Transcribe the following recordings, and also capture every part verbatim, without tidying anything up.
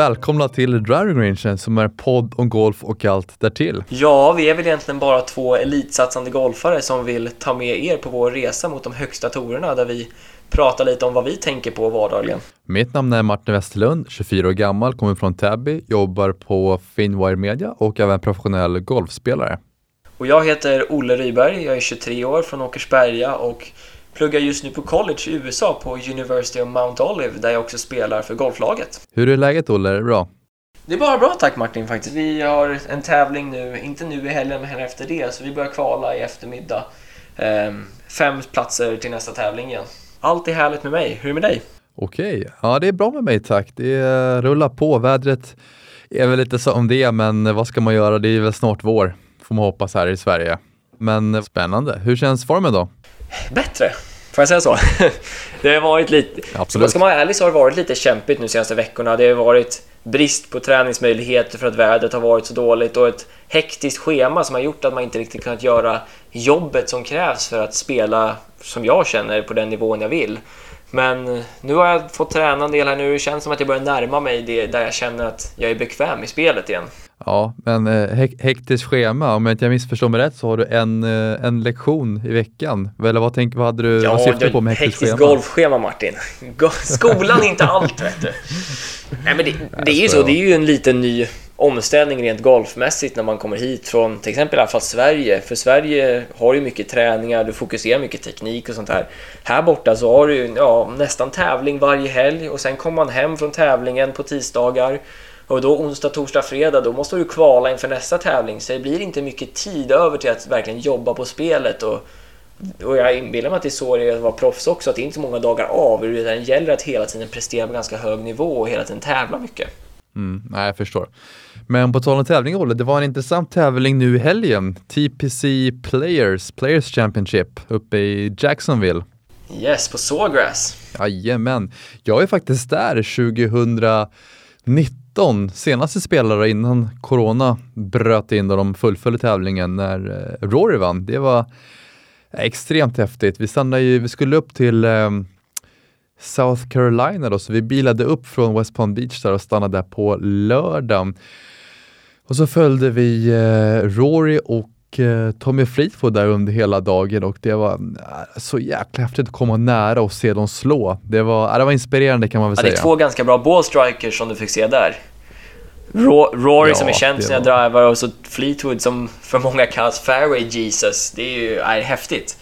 välkomna till Drivingrangen som är podd om golf och allt därtill. Ja, vi är väl egentligen bara två elitsatsande golfare som vill ta med er på vår resa mot de högsta torerna där vi pratar lite om vad vi tänker på vardagen. Mitt namn är Martin Westerlund, tjugofyra år gammal, kommer från Täby, jobbar på Finwire Media och även professionell golfspelare. Och jag heter Olle Ryberg, jag är tjugotre år från Åkersberga och pluggar just nu på college i U S A på University of Mount Olive där jag också spelar för golflaget. Hur är läget, Olle? Är det bra? Det är bara bra, tack Martin faktiskt. Vi har en tävling nu, inte nu i helgen men efter det, så vi börjar kvala i eftermiddag. Ehm, fem platser till nästa tävling igen. Allt är härligt med mig. Hur är det med dig? Okej, ja det är bra med mig tack. Det rullar på, vädret är väl lite som det är, men vad ska man göra? Det är väl snart vår, får man hoppas här i Sverige. Men spännande. Hur känns formen då? Bättre, får jag säga så. Det har varit lite, absolut. Ska man vara ärlig så har det varit lite kämpigt nu senaste veckorna. Det har varit brist på träningsmöjligheter för att vädret har varit så dåligt och ett hektiskt schema som har gjort att man inte riktigt kunnat göra jobbet som krävs för att spela som jag känner på den nivån jag vill. Men nu har jag fått träna en del här nu. Det känns som att jag börjar närma mig det där jag känner att jag är bekväm i spelet igen. Ja, men he- hektiskt schema. Om jag inte missförstår mig rätt så har du en, en lektion i veckan. Eller vad, tänk, vad hade du ja, vad syfte på med hektiskt, hektiskt schema? Golfschema, Martin. Skolan är inte allt, vet du. Nej, men det, det är ju så. Det är ju en liten ny omställning rent golfmässigt när man kommer hit från till exempel i alla fall Sverige. För Sverige har ju mycket träningar, du fokuserar mycket teknik och sånt här. Här borta så har du ja, nästan tävling varje helg och sen kommer man hem från tävlingen på tisdagar. Och då onsdag, torsdag, fredag, då måste du kvala inför nästa tävling. Så det blir inte mycket tid över till att verkligen jobba på spelet. Och, och jag inbillar mig att det är så det är att vara proffs också. Att det är inte så många dagar av. Det gäller att hela tiden prestera på ganska hög nivå och hela tiden tävla mycket. Mm, nej, jag förstår. Men på tal om tävling, Olle, det var en intressant tävling nu i helgen. T P C Players, Players Championship uppe i Jacksonville. Yes, på Sawgrass. Jajamän. Jag är faktiskt där tjugonitton. Senaste spelare innan corona bröt in och de fullföljde tävlingen när Rory vann. Det var extremt häftigt. Vi stannade ju, vi skulle upp till um, South Carolina då, så vi bilade upp från West Palm Beach där och stannade där på lördagen. Och så följde vi uh, Rory och uh, Tommy Fleetwood där under hela dagen och det var uh, så jäkla häftigt att komma nära och se dem slå. Det var, uh, det var inspirerande kan man väl ja, säga. Det är två ganska bra ballstrikers som du fick se där. Rory ja, som är känd för sina driver och så Fleetwood som för många kallas Fairway Jesus. Det är ju är häftigt.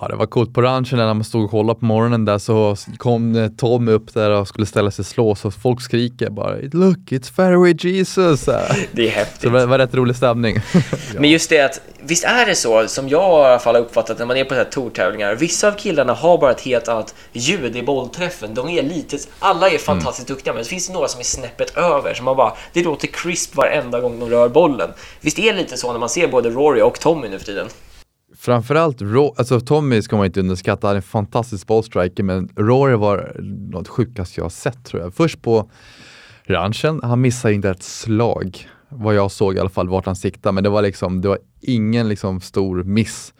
Ja, det var coolt på ranchen när man stod och kollade på morgonen där så kom Tom upp där och skulle ställa sig slå så folk skriker bara look, it's Fairway Jesus. Det är häftigt. Så det var rätt rolig stämning. Ja. Men just det att, visst är det så som jag i alla fall har uppfattat när man är på så här tortävlingar. Vissa av killarna har bara ett helt annat ljud i bollträffen. De är lite, alla är fantastiskt mm. duktiga men det finns några som är snäppet över som man bara, det låter crisp varenda gång de rör bollen. Visst är det lite så när man ser både Rory och Tommy nu för tiden? Framförallt, Ro- alltså Tommy ska man inte underskatta, han är en fantastisk ballstriker men Rory var något sjukast jag har sett tror jag. Först på ranchen, han missade inte ett slag, vad jag såg i alla fall vart han siktade, men det var liksom, det var ingen liksom stor miss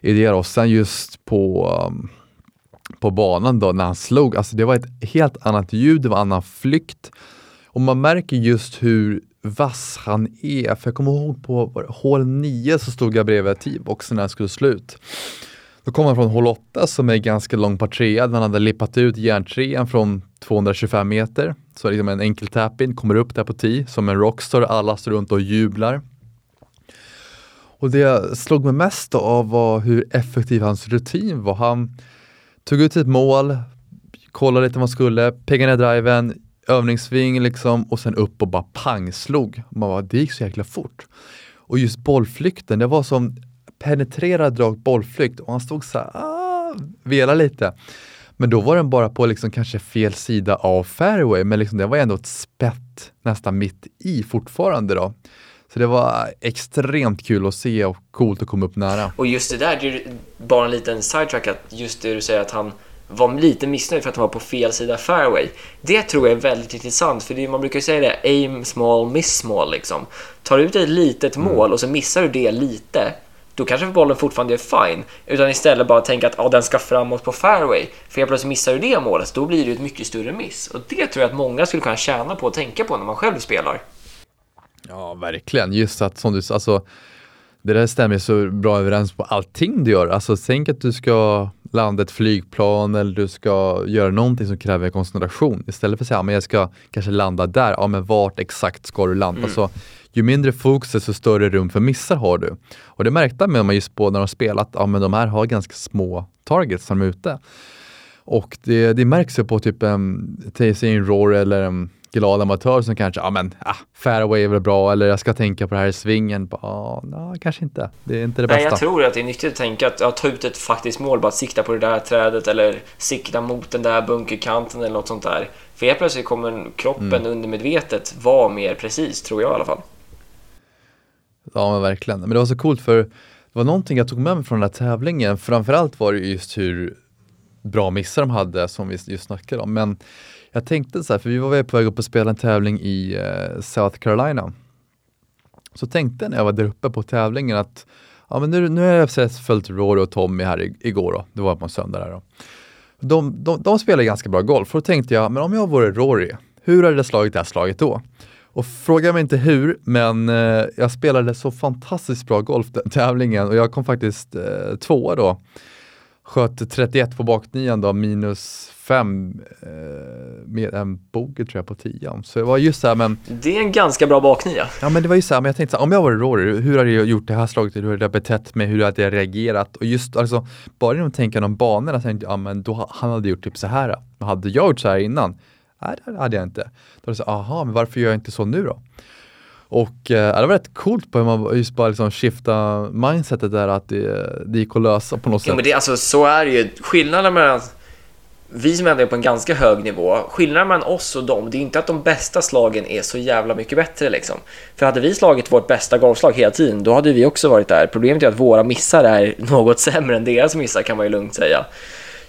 i det och sen just på um, på banan då när han slog, alltså det var ett helt annat ljud, det var annan flykt och man märker just hur vass han är, för jag kommer ihåg på hål nio så stod jag bredvid teeboxen när jag skulle slut. Då kom han från hål åtta som är ganska lång par trea, han hade lippat ut järntrean från tvåhundratjugofem meter, så liksom en enkel tap-in kommer upp där på tio som en rockstar, alla står runt och jublar. Och det slog mig mest av var hur effektiv hans rutin var. Han tog ut ett mål, kollade lite vad man skulle, pegade ner driven, övningssving liksom och sen upp och bara pangslog. Man bara, det gick så jäkla fort. Och just bollflykten, det var som penetrerad drag bollflykt och han stod så här, ah, vela lite. Men då var den bara på liksom kanske fel sida av fairway, men liksom det var ändå ett spett nästan mitt i fortfarande då. Så det var extremt kul att se och coolt att komma upp nära. Och just det där, det är bara en liten sidetrack att just det du säger att han var lite missnöjd för att han var på fel sida fairway. Det tror jag är väldigt intressant för det, man brukar ju säga det, aim small, miss small liksom. Tar du ut ett litet mål och så missar du det lite, då kanske bollen fortfarande är fine, utan istället bara tänka att ah, den ska framåt på fairway, för jag plötsligt missar ju det målet, då blir det ett mycket större miss. Och det tror jag att många skulle kunna tjäna på att tänka på när man själv spelar. Ja, verkligen. Just att som du sa, alltså, det där stämmer så bra överens på allting du gör. Alltså, tänk att du ska landa ett flygplan eller du ska göra någonting som kräver koncentration. Istället för att säga, men jag ska kanske landa där. Ja, men vart exakt ska du landa? Mm. Så ju mindre fokus desto större rum för missar har du. Och det märkte man just på när de spelat. Ja, men de här har ganska små targets som är ute. Och det, det märks ju på typ en um, Rory eller en um, glad amatör som kanske, ja men, ah, fairway är väl bra, eller jag ska tänka på det här i svingen. Ja, ah, kanske inte. Det är inte det bästa. Nej, jag tror att det är nyttigt att tänka att, att ta ut ett faktiskt mål, bara sikta på det där trädet eller sikta mot den där bunkerkanten eller något sånt där. För helt plötsligt kommer kroppen mm. under medvetet vara mer precis, tror jag i alla fall. Ja, men verkligen. Men det var så coolt, för det var någonting jag tog med mig från den här tävlingen. Framförallt var det just hur bra missar de hade som vi just snackade om. Men jag tänkte så här, för vi var på väg upp och spela en tävling i eh, South Carolina. Så tänkte jag när jag var där uppe på tävlingen att ja, men nu, nu har jag följt Rory och Tommy här i, igår då. Det var på en söndag där då. De, de, de spelar ganska bra golf. Och då tänkte jag, men om jag vore Rory, hur hade det slagit det här slaget då? Och fråga mig inte hur, men eh, jag spelade så fantastiskt bra golf den tävlingen. Och jag kom faktiskt eh, tvåa då. Sköt trettioett på baknian då, minus fem eh, med en bogey tror jag på tian. Så det var just så här, men det är en ganska bra baknia. Ja, men det var ju så här, men jag tänkte så här, om jag var Rory, hur hade jag gjort det här slaget, hur hade jag betett mig, hur hade jag reagerat? Och just alltså bara genom att tänka om banorna, så tänkte jag, ja men då han hade gjort typ så här. Men hade jag gjort så här innan? Nej, det hade jag inte. Då så aha, men varför gör jag inte så nu då? Och eh, det var rätt coolt på hur man just bara liksom skifta mindsetet där, att det, det gick att lösa på något sätt. Ja, men det, alltså, så är det ju. Skillnaden mellan vi som ändå är på en ganska hög nivå, skillnaden mellan oss och dem, det är inte att de bästa slagen är så jävla mycket bättre liksom. För hade vi slagit vårt bästa golfslag hela tiden, då hade vi också varit där. Problemet är att våra missar är något sämre än deras missar, kan man ju lugnt säga.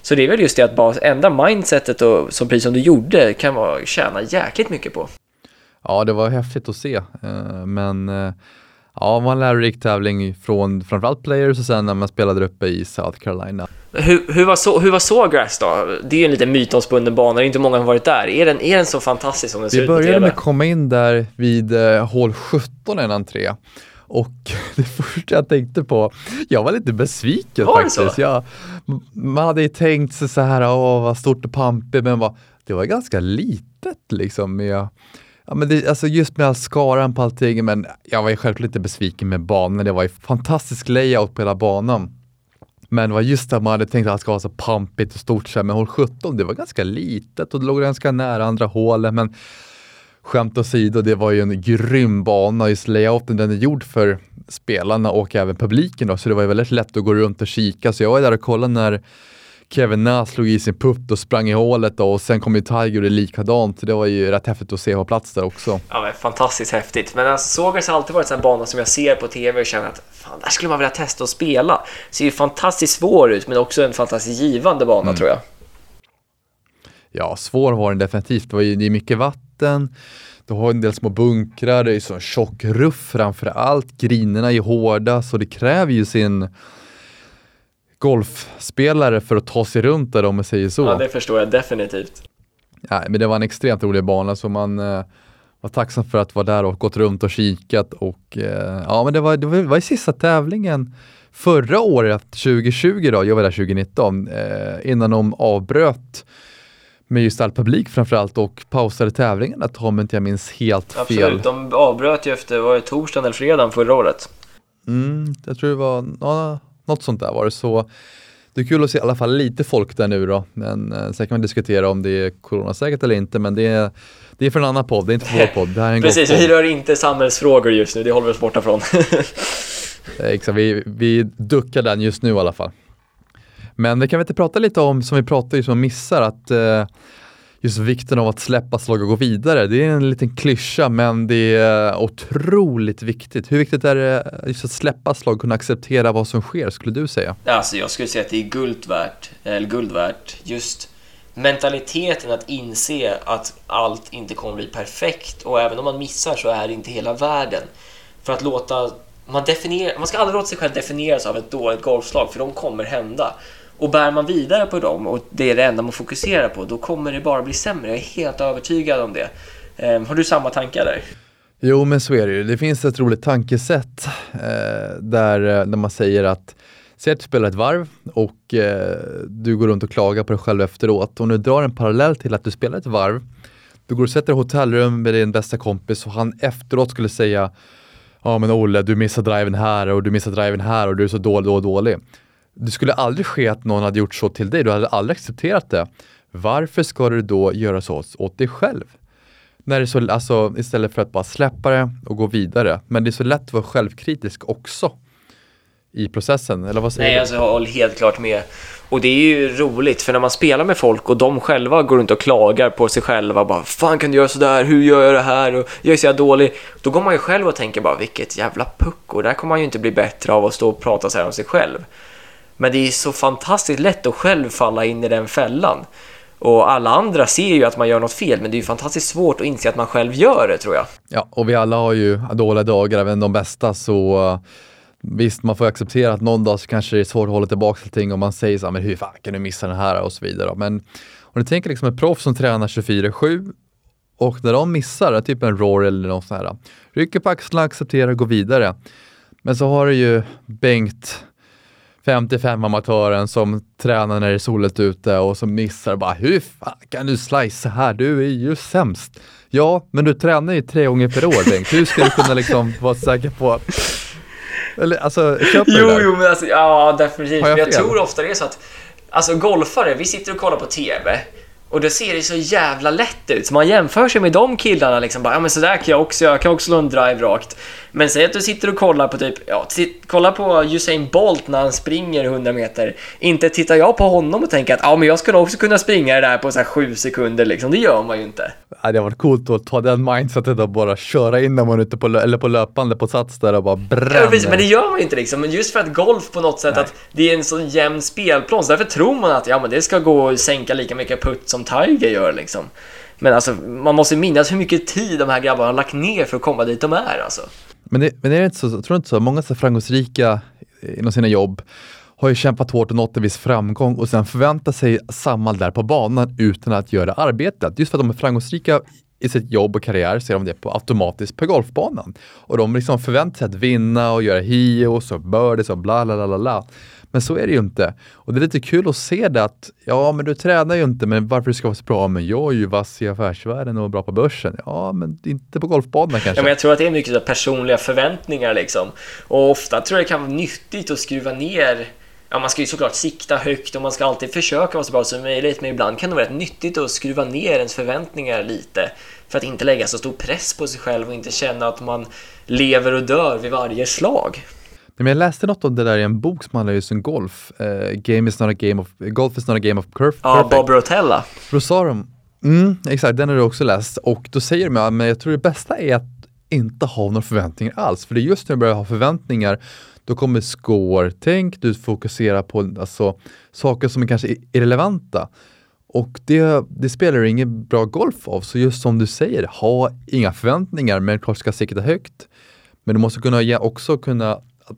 Så det är väl just det att bara ända mindsetet och, som precis som du gjorde, kan man tjäna jäkligt mycket på. Ja, det var häftigt att se. Men ja, man lär rik tävling från framförallt Players och sen när man spelade uppe i South Carolina. Hur, hur, var, så, hur var Sawgrass då? Det är ju en liten mytomspunden bana. Det är inte många som varit där. Är den, är den så fantastisk som den ser ut på T V? Vi började med att komma in där vid eh, hål sjutton innan tre. Och det första jag tänkte på, jag var lite besviken var faktiskt. Jag, man hade ju tänkt sig så här, åh vad stort och pampigt. Men bara, det var ganska litet liksom med... Ja, men det, alltså just med all skaran på allting, men jag var ju självklart lite besviken med banan. Det var ju fantastisk layout på hela banan. Men det var just att man hade tänkt att det ska vara så pampigt och stort. Men hål sjutton, det var ganska litet och det låg ganska nära andra hålet. Men skämt åsido, det var ju en grym bana. Just layouten, den är gjord för spelarna och även publiken då. Så det var ju väldigt lätt att gå runt och kika. Så jag var där och kollade när Kevin Nash slog i sin putt och sprang i hålet då, och sen kom ju Tiger och det likadant. Det var ju rätt häftigt att se på plats där också. Ja, men fantastiskt häftigt. Men alltså, Sawgrass har alltid varit en bana som jag ser på T V och känner att fan, där skulle man vilja testa och spela. Det ser ju fantastiskt svår ut, men också en fantastiskt givande bana mm. tror jag. Ja, svår var den definitivt. Det var ju, det är mycket vatten. Du har en del små bunkrar. Det är ju sån tjock ruff framför allt. Grinerna är hårda, så det kräver ju sin golfspelare för att ta sig runt där, om man säger så. Ja, det förstår jag definitivt. Nej, men det var en extremt rolig bana, så man eh, var tacksam för att vara där och gått runt och kikat. Och eh, ja, men det var, det var, det var i sista tävlingen förra året, tjugo tjugo då, jag var där tjugo nitton, eh, innan de avbröt med just all publik framförallt och pausade tävlingen, att om inte jag minns helt fel. Absolut, de avbröt ju efter, var det torsdagen eller fredagen förra året? Mm, jag tror det var... Ja, något sånt där var det, så det är kul att se i alla fall lite folk där nu då. Men eh, sen kan man diskutera om det är coronasäkert eller inte, men det är, det är för en annan podd, det är inte för vår podd. Det här är en precis, vi rör inte samhällsfrågor just nu, det håller vi oss borta från. Exakt, vi, vi duckar den just nu i alla fall. Men det kan vi inte prata lite om, som vi pratar ju som missar, att eh, just vikten av att släppa slag och gå vidare. Det är en liten klyscha, men det är otroligt viktigt. Hur viktigt är det just att släppa slag och kunna acceptera vad som sker, skulle du säga? Alltså, jag skulle säga att det är guld värt, eller guld värt. Just mentaliteten att inse att allt inte kommer bli perfekt. Och även om man missar så är det inte hela världen. För att låta man, definierar, man ska aldrig låta sig själv definieras av ett dåligt golfslag, för de kommer hända. Och bär man vidare på dem, och det är det enda man fokuserar på, då kommer det bara bli sämre. Jag är helt övertygad om det. Ehm, har du samma tankar där? Jo, men så är det ju. Det finns ett roligt tankesätt eh, där, där man säger att säg att du spelar ett varv och eh, du går runt och klagar på dig själv efteråt. Om du drar en parallell till att du spelar ett varv, du går och sätter i hotellrum med din bästa kompis och han efteråt skulle säga ja men Olle, du missar driven här och du missar driven här och du är så dålig och dålig. Det skulle aldrig ske att någon hade gjort så till dig. Du hade aldrig accepterat det. Varför ska du då göra så åt dig själv? När det är så, alltså, istället för att bara släppa det och gå vidare. Men det är så lätt att vara självkritisk också i processen. Eller vad säger Nej, du? Alltså, jag håller helt klart med. Och det är ju roligt, för när man spelar med folk och de själva går runt och klagar på sig själva. Bara, fan kan du göra sådär? Hur gör jag det här? Och jag är så dålig. Då går man ju själv och tänker bara, vilket jävla puck. Och där kommer man ju inte bli bättre av att stå och prata så här om sig själv. Men det är så fantastiskt lätt att själv falla in i den fällan. Och alla andra ser ju att man gör något fel, men det är ju fantastiskt svårt att inse att man själv gör det, tror jag. Ja, och vi alla har ju dåliga dagar, även de bästa, så visst, man får acceptera att någon dag så kanske det är svårt att hålla tillbaka allting och man säger så här, men hur fan kan du missa den här och så vidare. Men om du tänker liksom ett proffs som tränar tjugofyra sju och när de missar, typ en Rory eller något sånt här, rycker på axlarna, accepterar och går vidare. Men så har du ju Bengt femtiofem-amatören som tränar när det är solet ute och som missar bara, hur fan kan du slice här? Du är ju sämst. Ja, men du tränar ju tre gånger per år, Bengt. Hur ska du kunna liksom vara säker på... Eller, alltså, köper jo, jo, men alltså, ja, definitivt. Jag, men jag tror ofta det är så att alltså, golfare, vi sitter och kollar på T V och det ser det så jävla lätt ut. Så man jämför sig med de killarna liksom, bara, ja men sådär kan jag också, jag kan också slå en drive rakt. Men säg att du sitter och kollar på typ, ja, t- kolla på Usain Bolt när han springer hundra meter. Inte tittar jag på honom och tänker att ja men jag skulle också kunna springa det där på så här sju sekunder liksom, det gör man ju inte. Ja, det har varit coolt att ta den mindsetet och bara köra in när man är ute på, lö- eller på löpande på sats där och bara bränner. Ja, precis, men det gör man ju inte liksom, men just för att golf på något sätt, nej, att det är en sån jämn spelplan, så därför tror man att ja men det ska gå och sänka lika mycket putt som Tiger gör liksom. Men alltså, man måste minnas hur mycket tid de här grabbarna har lagt ner för att komma dit de är alltså. Men, det, men är det inte så, jag tror inte så, många så framgångsrika inom sina jobb har ju kämpat hårt och nått en viss framgång och sen förväntar sig samma där på banan utan att göra arbetet. Just för att de är framgångsrika i sitt jobb och karriär ser de det på automatiskt på golfbanan. Och de liksom förväntar sig att vinna och göra hi och så bör det så bla bla bla bla. Men så är det ju inte. Och det är lite kul att se det att ja men du tränar ju inte, men varför ska du vara så bra? Men jag är ju vass i affärsvärlden och bra på börsen. Ja men inte på golfbanan kanske. Ja, men jag tror att det är mycket personliga förväntningar liksom. Och ofta tror jag det kan vara nyttigt att skruva ner. Ja, man ska ju såklart sikta högt och man ska alltid försöka vara så bra som möjligt, men ibland kan det vara rätt nyttigt att skruva ner ens förväntningar lite för att inte lägga så stor press på sig själv och inte känna att man lever och dör vid varje slag. Men jag läste något om det där i en bok som handlar just om golf. Uh, game is not a game of, golf is not a game of perfect. Ja, Bob Rotella. Rosarum. Mm, exakt, den har du också läst. Och då säger de, men jag tror det bästa är att inte ha några förväntningar alls. För det är just när du börjar ha förväntningar, då kommer score-tänk, du fokuserar på alltså, saker som är kanske irrelevanta. Och det, det spelar ju ingen bra golf av. Så just som du säger, ha inga förväntningar, men klart ska sikta högt. Men du måste kunna, också kunna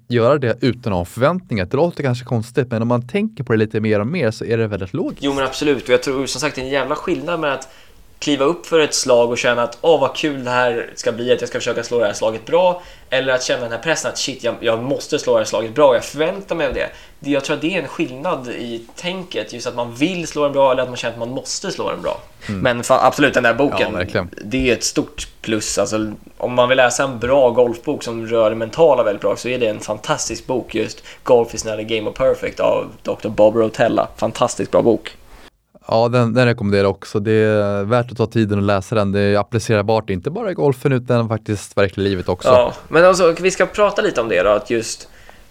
göra det utan att ha förväntningar. Det låter kanske konstigt, men om man tänker på det lite mer och mer så är det väldigt logiskt. Jo men absolut, och jag tror som sagt det är en jävla skillnad med att kliva upp för ett slag och känna att åh vad kul det här ska bli, att jag ska försöka slå det här slaget bra, eller att känna den här pressen att shit, jag, jag måste slå det här slaget bra och jag förväntar mig av det. det. Jag tror att det är en skillnad i tänket, just att man vill slå den bra eller att man känner att man måste slå den bra. Mm. Men fan, absolut, den där boken, ja, det är ett stort plus. Alltså, om man vill läsa en bra golfbok som rör det mentala väldigt bra, så är det en fantastisk bok, just Golf is not a game of perfect av doktor Bob Rotella. Fantastiskt bra bok. Ja, den, den rekommenderar också. Det är värt att ta tiden och läsa den. Det är applicerbart, inte bara i golfen utan faktiskt verkligen livet också. Ja, men alltså, vi ska prata lite om det då, att just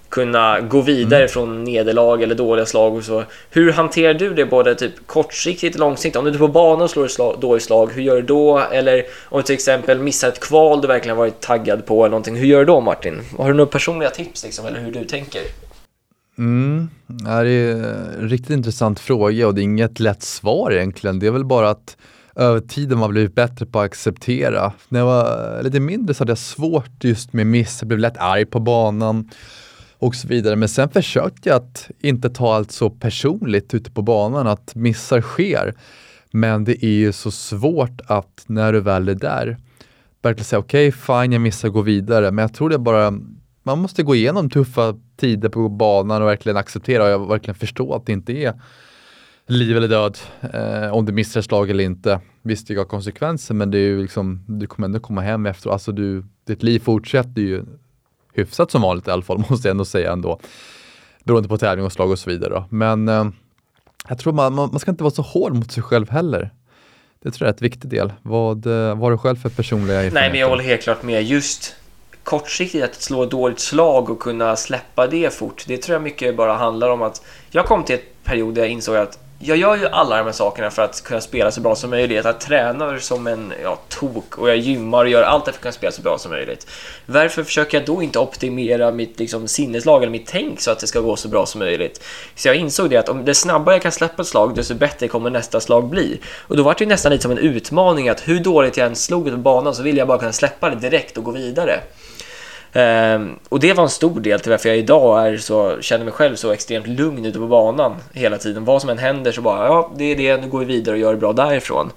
kunna gå vidare mm. från nederlag eller dåliga slag och så. Hur hanterar du det både typ kortsiktigt och långsiktigt? Om du är på banan och slår ett slag, dåligt slag, hur gör du då? Eller om du till exempel missar ett kval du verkligen varit taggad på eller någonting, hur gör du då, Martin? Har du några personliga tips liksom, eller hur du tänker? Mm, det är en riktigt intressant fråga och det är inget lätt svar egentligen. Det är väl bara att över tiden man blivit bättre på att acceptera. När jag var lite mindre så hade jag svårt just med miss. Jag blev lätt arg på banan och så vidare. Men sen försökte jag att inte ta allt så personligt ute på banan, att missar sker. Men det är ju så svårt att när du väl är där verkligen säga okej, okay, fine, jag missar, gå vidare. Men jag tror det bara, man måste gå igenom tuffa tider på banan och verkligen acceptera och verkligen förstå att det inte är liv eller död, eh, om du missar slag eller inte. Visst, det har konsekvenser, men det är ju liksom, du kommer ändå komma hem efter, alltså du, ditt liv fortsätter ju hyfsat som vanligt i alla fall, måste jag ändå säga ändå. Beroende på tävling och slag och så vidare då. Men eh, jag tror man, man, man ska inte vara så hård mot sig själv heller. Det tror jag är ett viktigt del. Vad var du själv för personliga erfarenheter? Nej, men jag håller helt klart med. Just kortsiktigt att slå ett dåligt slag och kunna släppa det fort. Det tror jag mycket bara handlar om att jag kom till ett period där jag insåg att jag gör ju alla de här sakerna för att kunna spela så bra som möjligt. Jag tränar som en ja, tok och jag gymmar och gör allt för att kunna spela så bra som möjligt. Varför försöker jag då inte optimera mitt liksom, sinneslag eller mitt tänk så att det ska gå så bra som möjligt? Så jag insåg det att om det snabbare jag kan släppa ett slag, desto bättre kommer nästa slag bli. Och då var det ju nästan lite som en utmaning att hur dåligt jag än slog på banan så ville jag bara kunna släppa det direkt och gå vidare. Um, och det var en stor del till varför jag idag är så, känner mig själv så extremt lugn ute på banan hela tiden. Vad som än händer så bara, ja det är det, nu går vi vidare och gör det bra därifrån.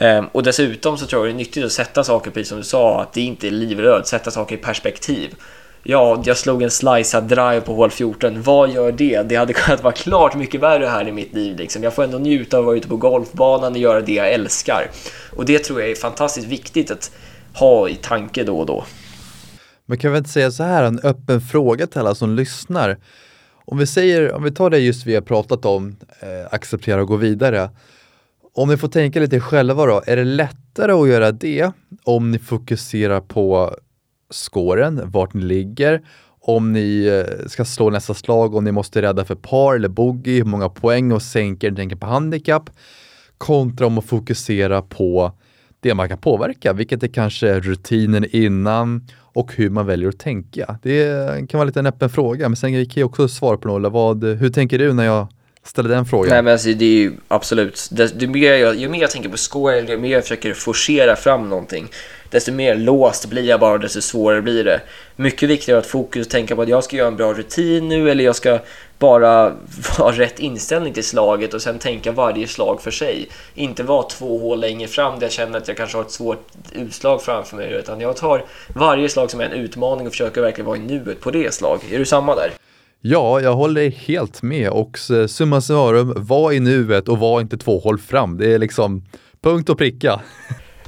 um, Och dessutom så tror jag det är nyttigt att sätta saker, precis som du sa, att det inte är livröd, sätta saker i perspektiv. Ja, jag slog en slicead drive på hål fjorton, vad gör det? Det hade kunnat vara klart mycket värre här i mitt liv liksom. Jag får ändå njuta av att vara ute på golfbanan och göra det jag älskar. Och det tror jag är fantastiskt viktigt att ha i tanke då och då. Men kan vi inte säga så här, en öppen fråga till alla som lyssnar. Om vi säger, om vi tar det just vi har pratat om, eh, acceptera och gå vidare. Om ni får tänka lite själva då, är det lättare att göra det om ni fokuserar på skåren, vart ni ligger, om ni ska slå nästa slag, om ni måste rädda för par eller bogey, hur många poäng och sänker, tänker på handicap, kontra om att fokusera på det man kan påverka, vilket är kanske rutinen innan och hur man väljer att tänka. Det kan vara lite en öppen fråga, men sen kan jag också svara på några. Vad, hur tänker du när jag ställer den frågan? Nej, men alltså, det är ju absolut. Desto mer jag, ju mer jag tänker på scoring, ju mer jag försöker forcera fram någonting, desto mer låst blir jag bara, desto svårare blir det. Mycket viktigare att fokus och tänka på att jag ska göra en bra rutin nu, eller jag ska bara ha rätt inställning till slaget och sen tänka varje slag för sig. Inte vara två hål längre fram där jag känner att jag kanske har ett svårt utslag framför mig, utan jag tar varje slag som är en utmaning och försöker verkligen vara i nuet på det slag. Är du samma där? Ja, jag håller helt med, och summa summarum, var i nuet och var inte två hål fram. Det är liksom punkt och pricka.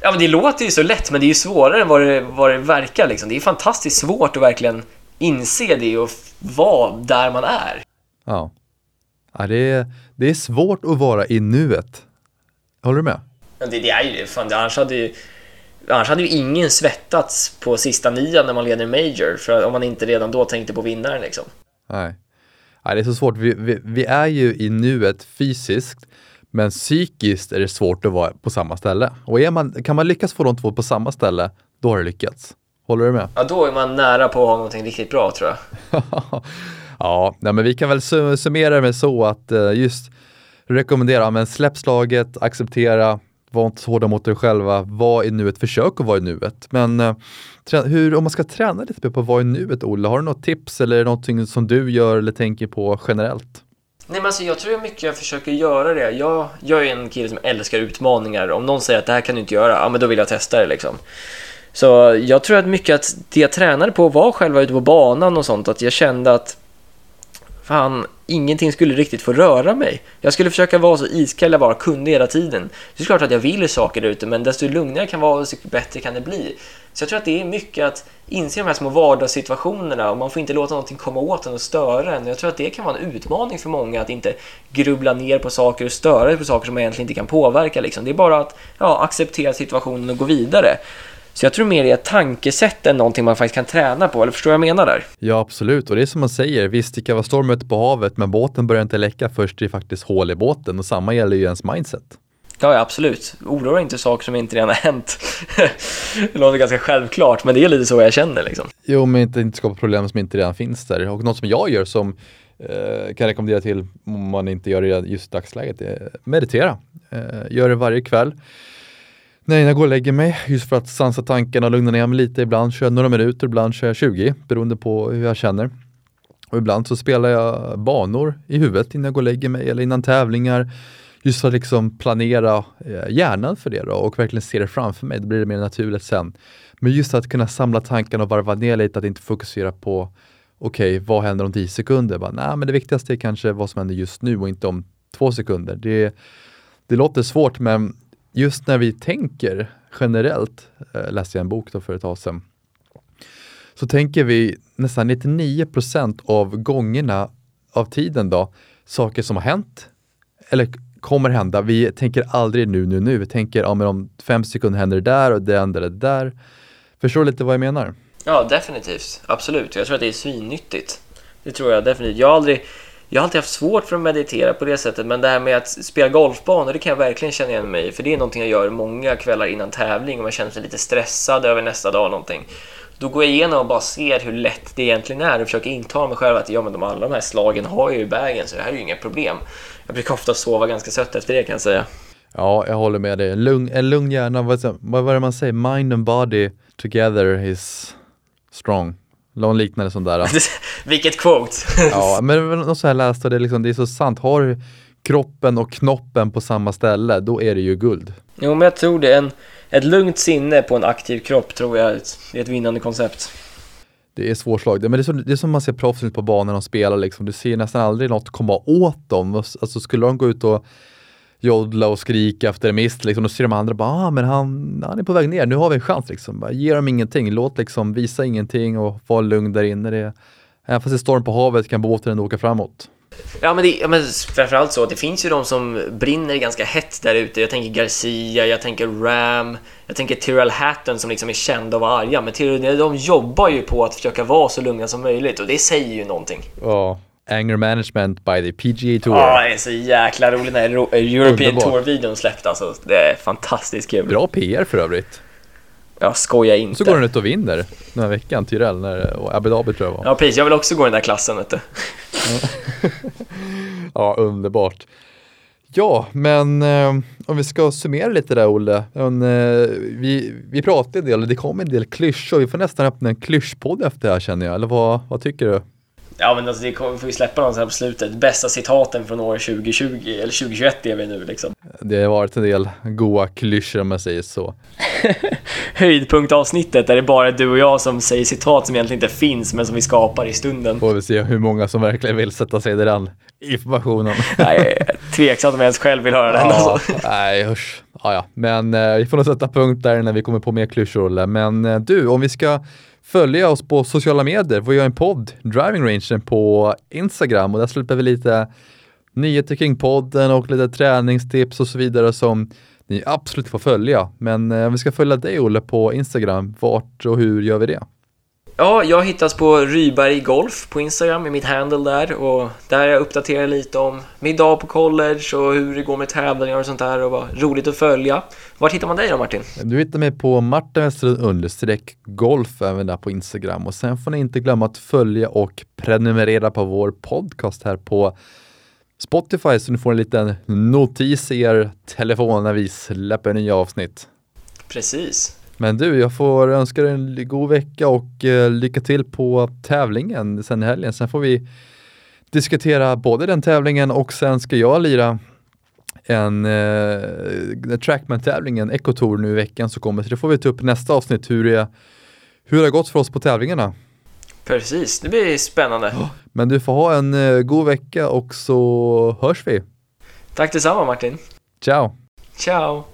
Ja, men det låter ju så lätt, men det är ju svårare än vad det, vad det verkar liksom. Det är fantastiskt svårt att verkligen inse det och vara där man är. Ja, ja det, är, det är svårt att vara i nuet. Håller du med? Ja, det, det är ju fan, det. Annars hade ju, annars hade ju ingen svettats på sista nian när man leder major, för om man inte redan då tänkte på vinnaren liksom. Nej, ja, det är så svårt. Vi, vi, vi är ju i nuet fysiskt, men psykiskt är det svårt att vara på samma ställe. Och är man, kan man lyckas få de två på samma ställe, då har det lyckats. Håller du med? Ja, då är man nära på att ha någonting riktigt bra, tror jag. Ja, nej, men vi kan väl summera med så att eh, just rekommendera, men släpp slaget, acceptera, var inte så hårda mot dig själva, var i nuet, försök att vara i nuet. Men eh, trä- hur, om man ska träna lite på att vara i nuet, Olle, har du något tips eller någonting som du gör eller tänker på generellt? Nej, men alltså, jag tror mycket jag försöker göra det. Jag, jag är en kille som älskar utmaningar. Om någon säger att det här kan du inte göra, ja, men då vill jag testa det liksom. Så jag tror att mycket att det jag tränade på var själva ute på banan och sånt, att jag kände att fan, ingenting skulle riktigt få röra mig. Jag skulle försöka vara så iskall jag bara kunde hela tiden. Det är klart att jag vill saker där ute, men desto lugnare jag kan vara, desto bättre kan det bli. Så jag tror att det är mycket att inse de här små vardagssituationerna, och man får inte låta någonting komma åt en och störa en. Jag tror att det kan vara en utmaning för många att inte grubbla ner på saker och störa på saker som man egentligen inte kan påverka liksom. Det är bara att ja, acceptera situationen och gå vidare. Så jag tror mer det är tankesätt än någonting man faktiskt kan träna på, eller förstår jag menar där? Ja, absolut. Och det är som man säger, visst det kan vara storm ute på havet, men båten börjar inte läcka först det är faktiskt hål i båten, och samma gäller ju ens mindset. Ja, ja absolut. Oroa inte saker som inte redan har hänt. Det låter ganska självklart, men det är lite så jag känner liksom. Jo, men inte, inte skapa problem som inte redan finns där. Och något som jag gör som eh, kan rekommendera till om man inte gör det just i dagsläget är meditera. Eh, gör det varje kväll. Nej, jag går och lägger mig just för att sansa tankarna och lugna ner mig lite. Ibland kör jag några minuter, ibland kör jag tjugo, beroende på hur jag känner. Och ibland så spelar jag banor i huvudet innan jag går och lägger mig eller innan tävlingar. Just för att liksom planera hjärnan för det då, och verkligen se det framför mig. Då blir det mer naturligt sen. Men just att kunna samla tankarna och varva ner lite, att inte fokusera på okej, okay, vad händer om tio sekunder? Bara, nej, men det viktigaste är kanske vad som händer just nu och inte om två sekunder. Det, det låter svårt, men just när vi tänker generellt, eh, läste jag en bok då för ett tag sedan, så tänker vi nästan nittionio procent av gångerna av tiden då, saker som har hänt eller kommer hända. Vi tänker aldrig nu, nu, nu. Vi tänker ja, men om fem sekunder händer det där och det händer det där. Förstår lite vad jag menar? Ja, definitivt. Absolut. Jag tror att det är svinnyttigt. Det tror jag definitivt. Jag har aldrig... Jag har alltid haft svårt för att meditera på det sättet, men det här med att spela golfbanor, det kan jag verkligen känna igen mig i, för det är någonting jag gör många kvällar innan tävling och man känner sig lite stressad över nästa dag någonting. Då går jag igenom och bara ser hur lätt det egentligen är och försöker intala mig själv att ja, men de alla de här slagen har ju i bagen, så det här är ju inga problem. Jag brukar ofta sova ganska sött efter det, kan jag säga. Ja, jag håller med dig. En lugn, en lugn hjärna, vad, vad är det man säger? Mind and body together is strong. Någon liknande sån där. Vilket quote. Ja, men något så här läste det, liksom, det är så sant. Har kroppen och knoppen på samma ställe, då är det ju guld. Jo, men jag tror det är en, ett lugnt sinne på en aktiv kropp, tror jag. Ett, ett vinnande koncept. Det är svårslag. Men det är, så, det är som man ser proffsen på banan och spelar. Liksom. Du ser nästan aldrig något komma åt dem. Alltså, skulle de gå ut och jodla och skrika efter en mist, liksom, och ser de andra bara, ah, men han, han är på väg ner, nu har vi en chans, liksom. Bara, ge dem ingenting, låt liksom, visa ingenting och var lugn där inne. Det, även fast det är storm på havet kan båten ändå åka framåt. Ja, men, det, ja, men framförallt så, det finns ju de som brinner ganska hett där ute. Jag tänker Garcia, jag tänker Ram, jag tänker Tyrell Hatton som liksom är känd av arga, men till, de jobbar ju på att försöka vara så lugna som möjligt, och det säger ju någonting. Ja. Anger Management by the P G A Tour. Ja, oh, det är så jäkla roligt när European Tour-videon släppt. Alltså, det är fantastiskt kul. Bra P R för övrigt. Ja, skoja inte. Så går den ut och vinner den här veckan, Tyrell, när, och Abu Dhabi tror jag var. Ja, precis. Jag vill också gå i den där klassen, vet du. Ja, underbart. Ja, men eh, om vi ska summera lite där, Olle. En, eh, vi, vi pratade en del, det kom en del klyschor. Vi får nästan öppna en klyschpodd efter det här, känner jag. Eller vad, vad tycker du? Ja, men alltså, det kommer, får vi släppa någon så här på slutet. Bästa citaten från år tjugo tjugo, eller tjugo tjugoett är vi nu liksom. Det har varit en del goa klyschor, om man säger så. Höjdpunktavsnittet där det bara är du och jag som säger citat som egentligen inte finns, men som vi skapar i stunden. Får vi se hur många som verkligen vill sätta sig i den informationen. Nej, tveksamt om jag ens själv vill höra den. Ja, alltså. Nej, hörs. Ja, ja. Men eh, vi får nog sätta punkt där när vi kommer på mer klyschor. Men eh, du, om vi ska... Följ oss på sociala medier. Vi gör en podd, Drivingrangen, på Instagram. Och där släpper vi lite nyheter kring podden och lite träningstips och så vidare som ni absolut får följa. Men eh, vi ska följa dig, Olle, på Instagram. Vart och hur gör vi det? Ja, jag hittas på Ryberg Golf på Instagram i mitt handle där. Och där jag uppdaterar lite om min dag på college och hur det går med tävlingar och sånt där. Och vad roligt att följa. Vart hittar man dig då, Martin? Du hittar mig på martin westerlund underscore golf även där på Instagram. Och sen får ni inte glömma att följa och prenumerera på vår podcast här på Spotify. Så ni får en liten notis i er telefon när vi släpper nya avsnitt. Precis. Men du, jag får önska dig en god vecka och eh, lycka till på tävlingen sen i helgen. Sen får vi diskutera både den tävlingen och sen ska jag lira en eh, Trackman-tävlingen, Ecotour nu i veckan som kommer. Så det får vi ta upp nästa avsnitt hur det, hur det har gått för oss på tävlingarna. Precis, det blir spännande. Men du får ha en eh, god vecka och så hörs vi. Tack detsamma, Martin. Ciao. Ciao.